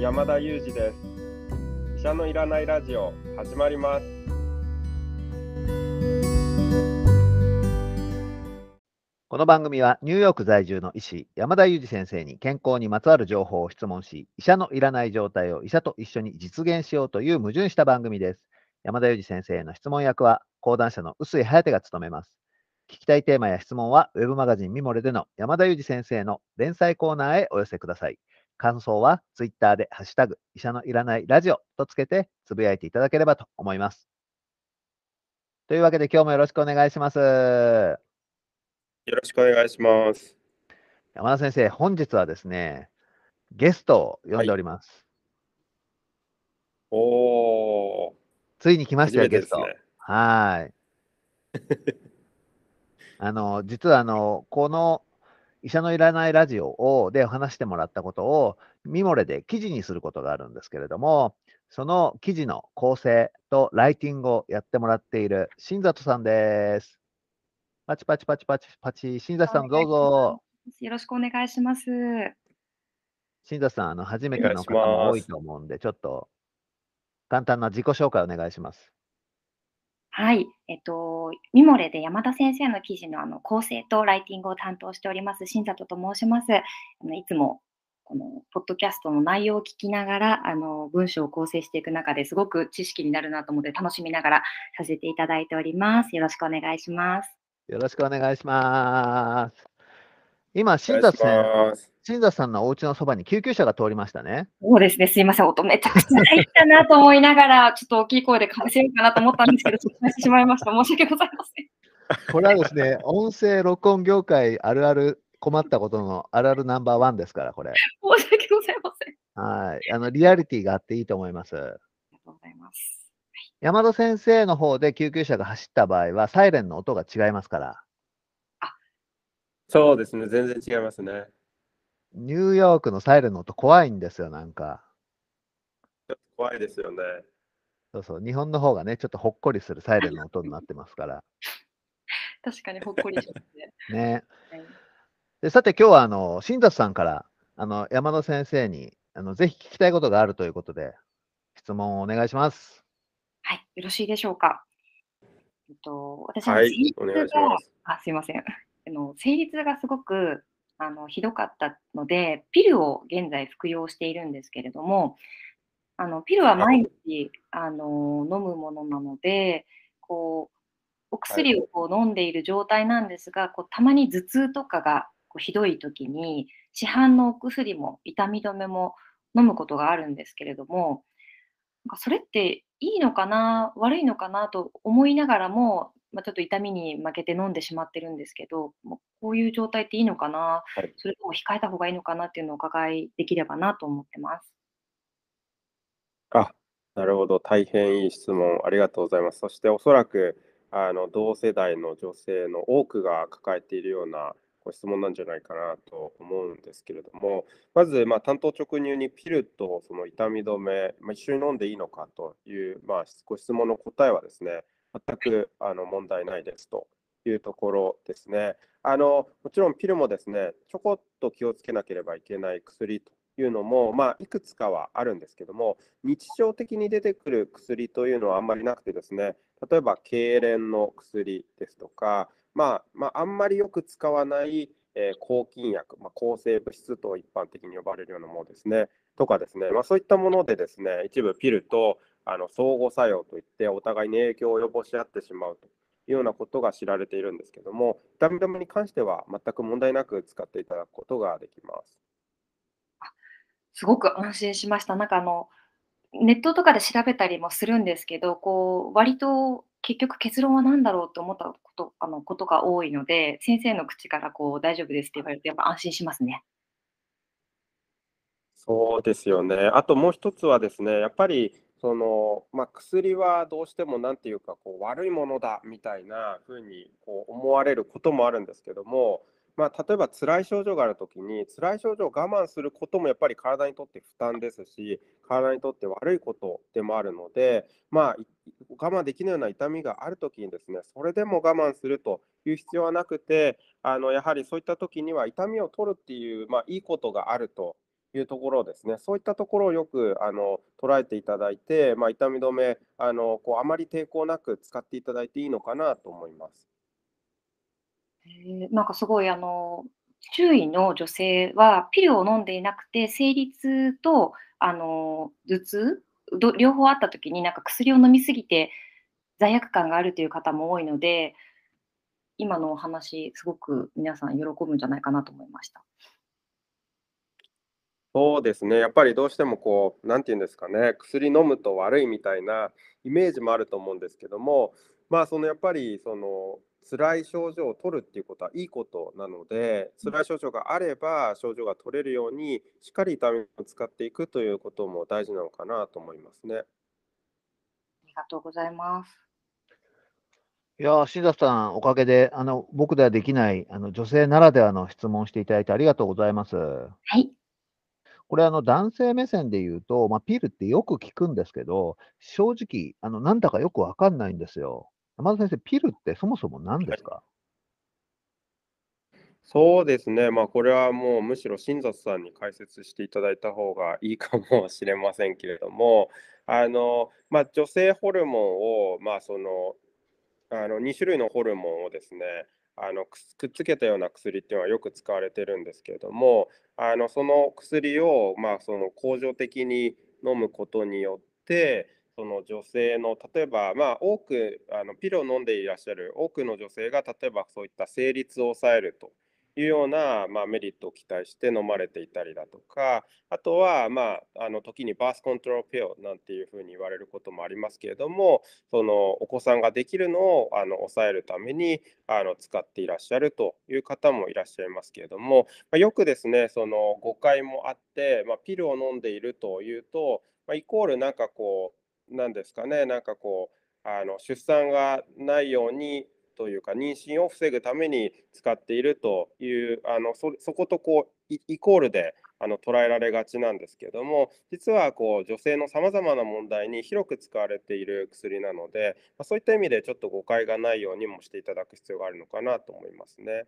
山田裕二です。医者のいらないラジオ始まります。この番組はニューヨーク在住の医師山田裕二先生に健康にまつわる情報を質問し、医者のいらない状態を医者と一緒に実現しようという矛盾した番組です。山田裕二先生への質問役は講談社の臼井颯が務めます。聞きたいテーマや質問はウェブマガジンミモレでの山田裕二先生の連載コーナーへお寄せください。感想はツイッターでハッシュタグ医者のいらないラジオとつけてつぶやいていただければと思います。というわけで今日もよろしくお願いします。よろしくお願いします。山田先生、本日はですね、ゲストを呼んでおります。はい、おー。ついに来ましたよ、ゲスト。ね、はい。実はこの医者のいらないラジオで話してもらったことをミモレで記事にすることがあるんですけれども、その記事の構成とライティングをやってもらっている新里さんです。パチパチパチパチパチ、新里さんどうぞ。よろしくお願いします。新里さん、初めての方も多いと思うんで、ちょっと簡単な自己紹介お願いします。はい、ミモレで山田先生の記事の構成とライティングを担当しております新里と申します。いつもこのポッドキャストの内容を聞きながら文章を構成していく中ですごく知識になるなと思って楽しみながらさせていただいております。よろしくお願いします。よろしくお願いします。今新里さんのお家のそばに救急車が通りましたね。そうですね、すいません、音めちゃくちゃ入ったなと思いながら、ちょっと大きい声でかぶせようかなと思ったんですけど、失敗してしまいました。申し訳ございません。これはですね、音声録音業界あるある、困ったことのあるあるナンバーワンですから、これ。申し訳ございません。はい、リアリティがあっていいと思います。ありがとうございます。山田先生の方で救急車が走った場合は、サイレンの音が違いますから。そうですね、全然違いますね。ニューヨークのサイレンの音怖いんですよ、なんか。ちょっと怖いですよね。そうそう、日本の方がね、ちょっとほっこりするサイレンの音になってますから。確かにほっこりしますね。ね、はい、でさて、今日は新里さんから山田先生にぜひ聞きたいことがあるということで、質問をお願いします。はい、よろしいでしょうか。私の先日が、はい、お願いします。すいません。生理痛がすごくひどかったのでピルを現在服用しているんですけれども、ピルは毎日飲むものなので、こうお薬を飲んでいる状態なんですが、こうたまに頭痛とかがひどい時に市販のお薬も痛み止めも飲むことがあるんですけれども、なんかそれっていいのかな悪いのかなと思いながらも、まあ、ちょっと痛みに負けて飲んでしまってるんですけど、こういう状態っていいのかな、はい、それとも控えた方がいいのかなっていうのをお伺いできればなと思ってます。あ、なるほど、大変いい質問ありがとうございます。そしておそらく同世代の女性の多くが抱えているようなご質問なんじゃないかなと思うんですけれども、まず単刀直入にピルとその痛み止め、一緒に飲んでいいのかというご質問の答えはですね、全く問題ないですというところですね。もちろんピルもですね、ちょこっと気をつけなければいけない薬というのも、いくつかはあるんですけども、日常的に出てくる薬というのはあんまりなくてですね、例えば痙攣の薬ですとか、あんまりよく使わない、抗菌薬、抗生物質と一般的に呼ばれるようなものですね、とかですね、そういったものでですね、一部ピルと相互作用といってお互いに影響を及ぼし合ってしまうというようなことが知られているんですけども、痛み止めに関しては全く問題なく使っていただくことができます。すごく安心しました。なんかネットとかで調べたりもするんですけど、こう割と結局結論は何だろうと思ったことが多いので、先生の口からこう大丈夫ですって言われるとやっぱ安心しますね。そうですよね。あともう一つはですね、やっぱり薬はどうしても何ていうか悪いものだみたいなふうに思われることもあるんですけども、例えば辛い症状があるときに辛い症状を我慢することもやっぱり体にとって負担ですし、体にとって悪いことでもあるので、我慢できないような痛みがあるときにですね、それでも我慢するという必要はなくて、やはりそういったときには痛みを取るっていういいことがあるというところですね。そういったところをよく捉えていただいて、痛み止めあまり抵抗なく使っていただいていいのかなと思います。なんかすごい周囲の女性はピルを飲んでいなくて生理痛と頭痛両方あった時になんか薬を飲みすぎて罪悪感があるという方も多いので、今のお話すごく皆さん喜ぶんじゃないかなと思いました。そうですね。やっぱりどうしてもなんていうんですかね、薬飲むと悪いみたいなイメージもあると思うんですけども、やっぱり辛い症状を取るっていうことはいいことなので、辛い症状があれば症状が取れるようにしっかり痛みを使っていくということも大事なのかなと思いますね。ありがとうございます。いや、椎名さん、おかげで僕ではできない女性ならではの質問をしていただいてありがとうございます。はい。これ男性目線で言うと、ピルってよく聞くんですけど、正直なんだかよくわかんないんですよ。山田先生、ピルってそもそも何ですか？そうですね、これはもうむしろ新里さんに解説していただいた方がいいかもしれませんけれども、女性ホルモンを、2種類のホルモンをですねくっつけたような薬っていうのはよく使われてるんですけれども、その薬を、恒常的に飲むことによって女性の例えば、多くピルを飲んでいらっしゃる多くの女性が例えばそういった生理痛を抑えるというような、メリットを期待して飲まれていたりだとか、あとは、時にバースコントロールピルなんていうふうに言われることもありますけれども、お子さんができるのを抑えるために使っていらっしゃるという方もいらっしゃいますけれども、よくですね誤解もあって、ピルを飲んでいるというと、イコールなんかなんですかね、なんか出産がないようにというか妊娠を防ぐために使っているというそことイコールで捉えられがちなんですけども、実は女性のさまざまな問題に広く使われている薬なので、そういった意味でちょっと誤解がないようにもしていただく必要があるのかなと思いますね。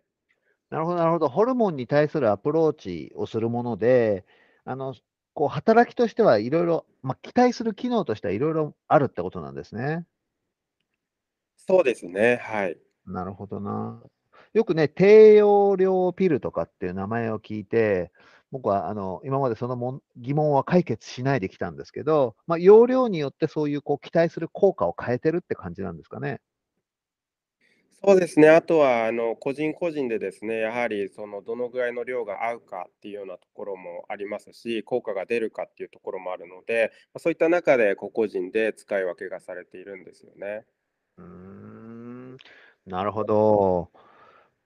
なるほど、なるほど。ホルモンに対するアプローチをするもので働きとしてはいろいろ、期待する機能としてはいろいろあるってことなんですね。そうですね、はい。なるほどな。よくね、低用量ピルとかっていう名前を聞いて、僕は今までその疑問は解決しないできたんですけど、容量によってそういう期待する効果を変えてるって感じなんですかね。そうですね。あとは個人個人でですね、やはりどのぐらいの量が合うかっていうようなところもありますし、効果が出るかっていうところもあるので、そういった中で個人で使い分けがされているんですよね。なるほど。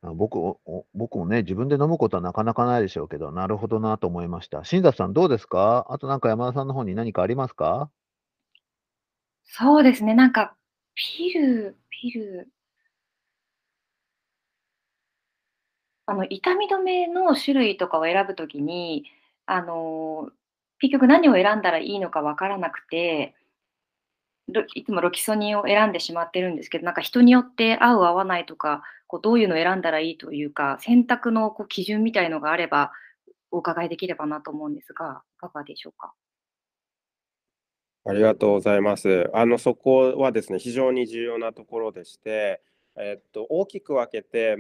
僕もね、自分で飲むことはなかなかないでしょうけど、なるほどなと思いました。新里さん、どうですか？あとなんか山田さんの方に何かありますか？そうですね。なんかピル。痛み止めの種類とかを選ぶときに、結局何を選んだらいいのかわからなくて、いつもロキソニンを選んでしまってるんですけど、なんか人によって合う合わないとか、どういうのを選んだらいいというか、選択の基準みたいのがあれば、お伺いできればなと思うんですが、いかがでしょうか。ありがとうございます。そこはですね、非常に重要なところでして、大きく分けて、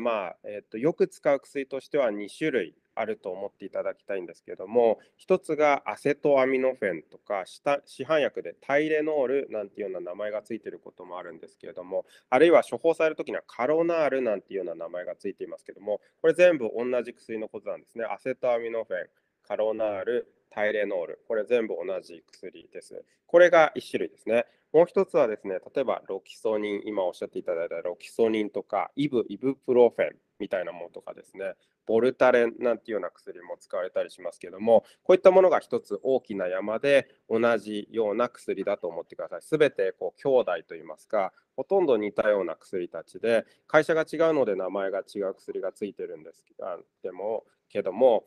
よく使う薬としては2種類あると思っていただきたいんですけども、1つがアセトアミノフェンとか市販薬でタイレノールなんていうような名前がついていることもあるんですけれども、あるいは処方されるときにはカロナールなんていうような名前がついていますけども、これ全部同じ薬のことなんですね。アセトアミノフェン、カロナール、タイレノール、これ全部同じ薬です。これが1種類ですね。もう一つはですね、例えばロキソニン、今おっしゃっていただいたロキソニンとかイブプロフェンみたいなものとかですね、ボルタレンなんていうような薬も使われたりしますけども、こういったものが一つ大きな山で同じような薬だと思ってください。すべて兄弟といいますか、ほとんど似たような薬たちで、会社が違うので名前が違う薬がついてるんですけども、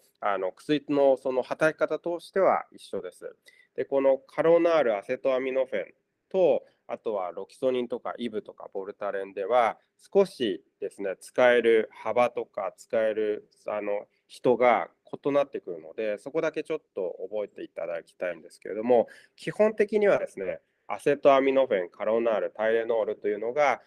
薬の働き方としては一緒です。で、このカロナール、アセトアミノフェンと、あとはロキソニンとかイブとかボルタレンでは少しですね、使える幅とか使える人が異なってくるので、そこだけちょっと覚えていただきたいんですけれども、基本的にはですね、アセトアミノフェン、カロナール、タイレノールというのが、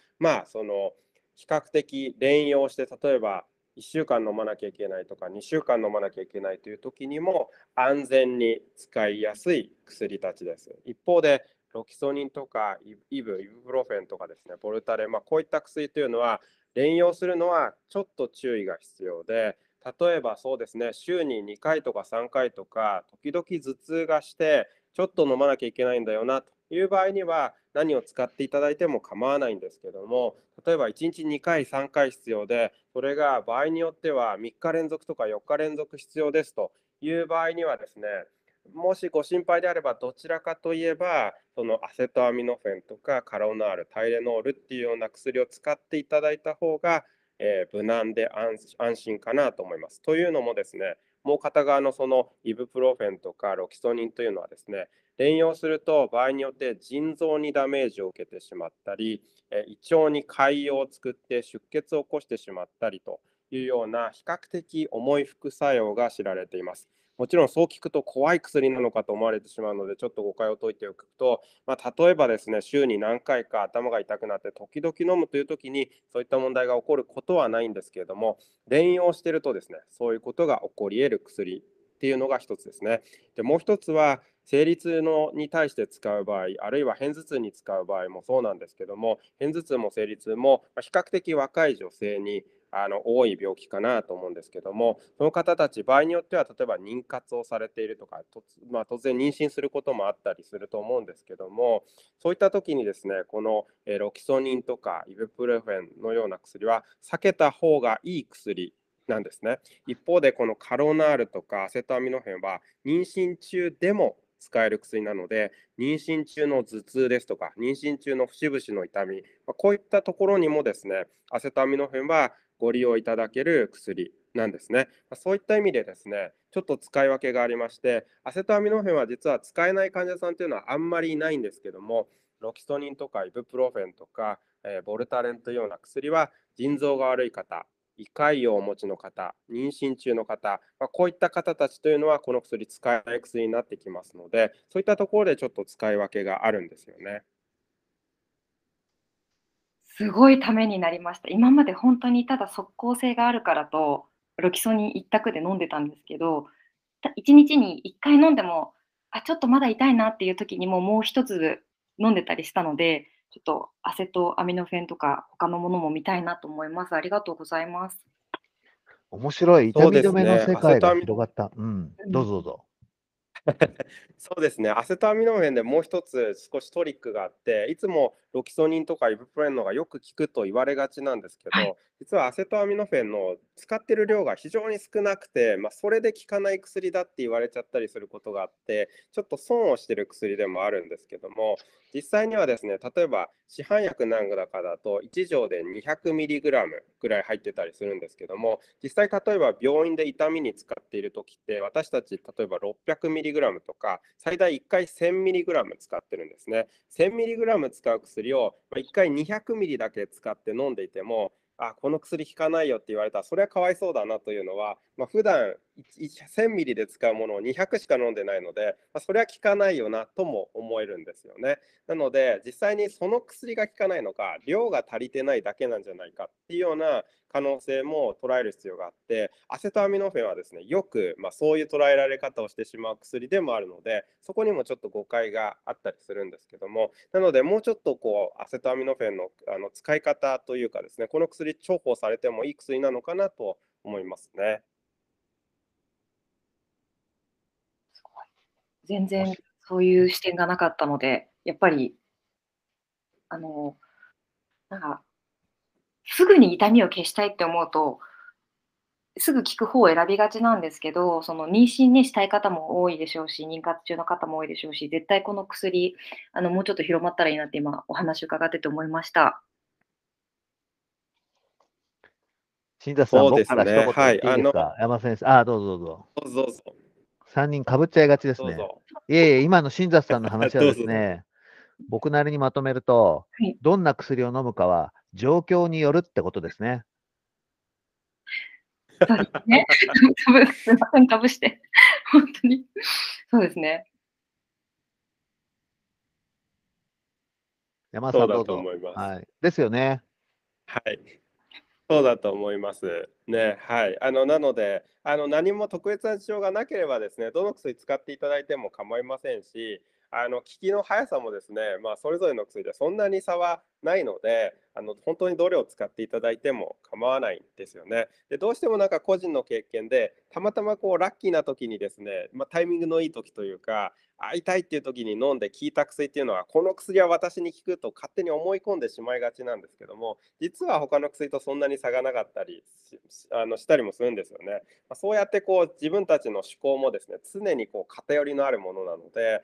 その比較的連用して、例えば1週間飲まなきゃいけないとか2週間飲まなきゃいけないという時にも安全に使いやすい薬たちです。一方でロキソニンとかイブプロフェンとかですね、ボルタレン、こういった薬というのは連用するのはちょっと注意が必要で、例えばそうですね、週に2回とか3回とか時々頭痛がしてちょっと飲まなきゃいけないんだよなという場合には何を使っていただいても構わないんですけども、例えば1日2回3回必要で、それが場合によっては3日連続とか4日連続必要ですという場合にはですね、もしご心配であればどちらかといえばそのアセトアミノフェンとかカロナール、タイレノールっていうような薬を使っていただいた方が無難で安心かなと思います。というのもですね、もう片側のそのイブプロフェンとかロキソニンというのはですね、連用すると場合によって腎臓にダメージを受けてしまったり、胃腸に潰瘍を作って出血を起こしてしまったりというような比較的重い副作用が知られています。もちろんそう聞くと怖い薬なのかと思われてしまうので、ちょっと誤解を解いておくと、例えばですね、週に何回か頭が痛くなって時々飲むという時にそういった問題が起こることはないんですけれども、連用しているとですね、そういうことが起こり得る薬っていうのが一つですね。で、もう一つは生理痛に対して使う場合、あるいは片頭痛に使う場合もそうなんですけども、片頭痛も生理痛も比較的若い女性に多い病気かなと思うんですけども、その方たち場合によっては例えば妊活をされているとか、突然妊娠することもあったりすると思うんですけども、そういった時にですね、このロキソニンとかイブプロフェンのような薬は避けた方がいい薬なんですね。一方でこのカロナールとかアセトアミノフェンは妊娠中でも使える薬なので、妊娠中の頭痛ですとか妊娠中の節々の痛み、こういったところにもですね、アセトアミノフェンはご利用いただける薬なんですね。そういった意味でですね、ちょっと使い分けがありまして、アセトアミノフェンは実は使えない患者さんというのはあんまりいないんですけども、ロキソニンとかイブプロフェンとかボルタレンというような薬は腎臓が悪い方、胃潰瘍をお持ちの方、妊娠中の方、こういった方たちというのはこの薬使えない薬になってきますので、そういったところでちょっと使い分けがあるんですよね。すごいためになりました。今まで本当にただ即効性があるからとロキソニン一択で飲んでたんですけど、1日に1回飲んでもちょっとまだ痛いなっていう時にもう一つ飲んでたりしたので、ちょっとアセトアミノフェンとか他のものも見たいなと思います。ありがとうございます。面白い、痛み止めの世界が広がった。どうぞどうぞ。そうですね、アセトアミノフェンでもう一つ少しトリックがあって、いつもロキソニンとかイブプロフェンのがよく効くと言われがちなんですけど、実はアセトアミノフェンの使ってる量が非常に少なくて、それで効かない薬だって言われちゃったりすることがあって、ちょっと損をしてる薬でもあるんですけども、実際にはですね、例えば市販薬なんかだと1錠で 200mg ぐらい入ってたりするんですけども、実際例えば病院で痛みに使っている時って、私たち例えば 600mgとか最大1回 1000mg 使ってるんですね。 1000mg 使う薬を1回 200mg だけ使って飲んでいても、この薬効かないよって言われたらそれはかわいそうだなというのは、普段 1000mg で使うものを200しか飲んでないので、それは効かないよなとも思えるんですよね。なので実際にその薬が効かないのか、量が足りてないだけなんじゃないかっていうような可能性も捉える必要があって、アセトアミノフェンはですね、よくそういう捉えられ方をしてしまう薬でもあるので、そこにもちょっと誤解があったりするんですけども、なのでもうちょっとこうアセトアミノフェンの使い方というかですね、この薬重宝されてもいい薬なのかなと思いますね。すごい、全然そういう視点がなかったので、やっぱりなんかすぐに痛みを消したいって思うとすぐ効く方を選びがちなんですけど、その妊娠にしたい方も多いでしょうし、妊活中の方も多いでしょうし、絶対この薬もうちょっと広まったらいいなって今お話伺ってて思いました。新田さん、僕から一言言っていいですか？山先生、どうぞどうぞ。3人かぶっちゃいがちですね。いえいえ、今の新田さんの話はですね、僕なりにまとめると、どんな薬を飲むかは状況によるってことですね。そうですね。すみません、かぶして。本当に。そうですね。山田さんどうぞ。はい。ですよね。はい。そうだと思いますね。はい、なので何も特別な事情がなければですね、どの薬使っていただいても構いませんし、効きの速さもですね、それぞれの薬でそんなに差はないので、本当にどれを使っていただいても構わないんですよね。で、どうしてもなんか個人の経験でたまたまこうラッキーな時にですね、タイミングのいい時というか、痛いっていう時に飲んで効いた薬っていうのは、この薬は私に効くと勝手に思い込んでしまいがちなんですけども、実は他の薬とそんなに差がなかったりしたりもするんですよね。そうやってこう自分たちの思考もですね、常にこう偏りのあるものなので、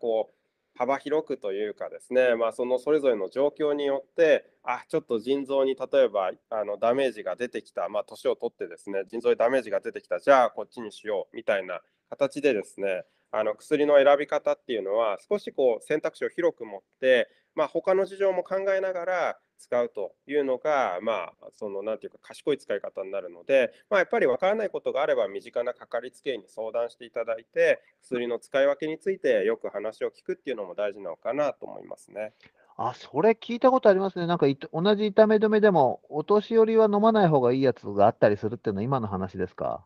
こう幅広くというかですね、そのそれぞれの状況によって、ちょっと腎臓に例えばダメージが出てきた、年を取ってですね、腎臓にダメージが出てきた、じゃあこっちにしようみたいな形でですね、薬の選び方っていうのは少しこう選択肢を広く持って、他の事情も考えながら使うというのが、そのなんていうか賢い使い方になるので、やっぱり分からないことがあれば身近なかかりつけ医に相談していただいて、薬の使い分けについてよく話を聞くっていうのも大事なのかなと思いますね。それ聞いたことありますね。なんか同じ痛め止めでもお年寄りは飲まない方がいいやつがあったりするっていうのは今の話ですか？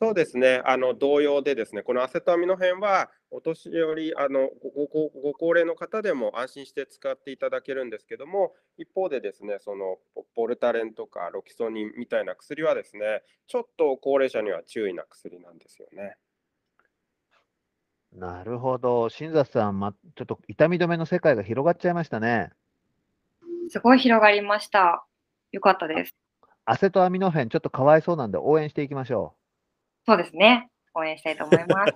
そうですね。同様でですね、このアセトアミノフェンはお年寄り、ご高齢の方でも安心して使っていただけるんですけども、一方でですね、そのボルタレンとかロキソニンみたいな薬はですね、ちょっと高齢者には注意な薬なんですよね。なるほど。新里さん、ちょっと痛み止めの世界が広がっちゃいましたね。すごい広がりました。よかったです。アセトアミノフェン、ちょっとかわいそうなんで応援していきましょう。そうですね。応援したいと思います。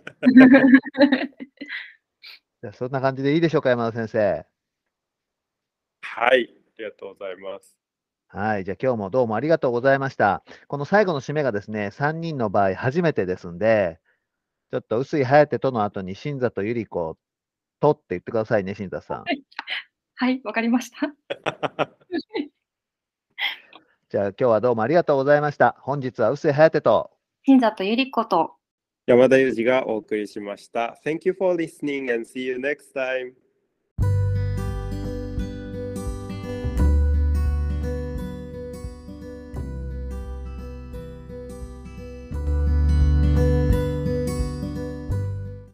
じゃあそんな感じでいいでしょうか、山田先生。はい、ありがとうございます。はい、じゃあ今日もどうもありがとうございました。この最後の締めがですね、3人の場合初めてですんで、ちょっと臼井颯との後に新里百合子とって言ってくださいね、新里さん。はい、わかりました。じゃあ今日はどうもありがとうございました。本日は臼井颯と新里百合子と山田裕二がお送りしました。Thank you for listening and see you next time.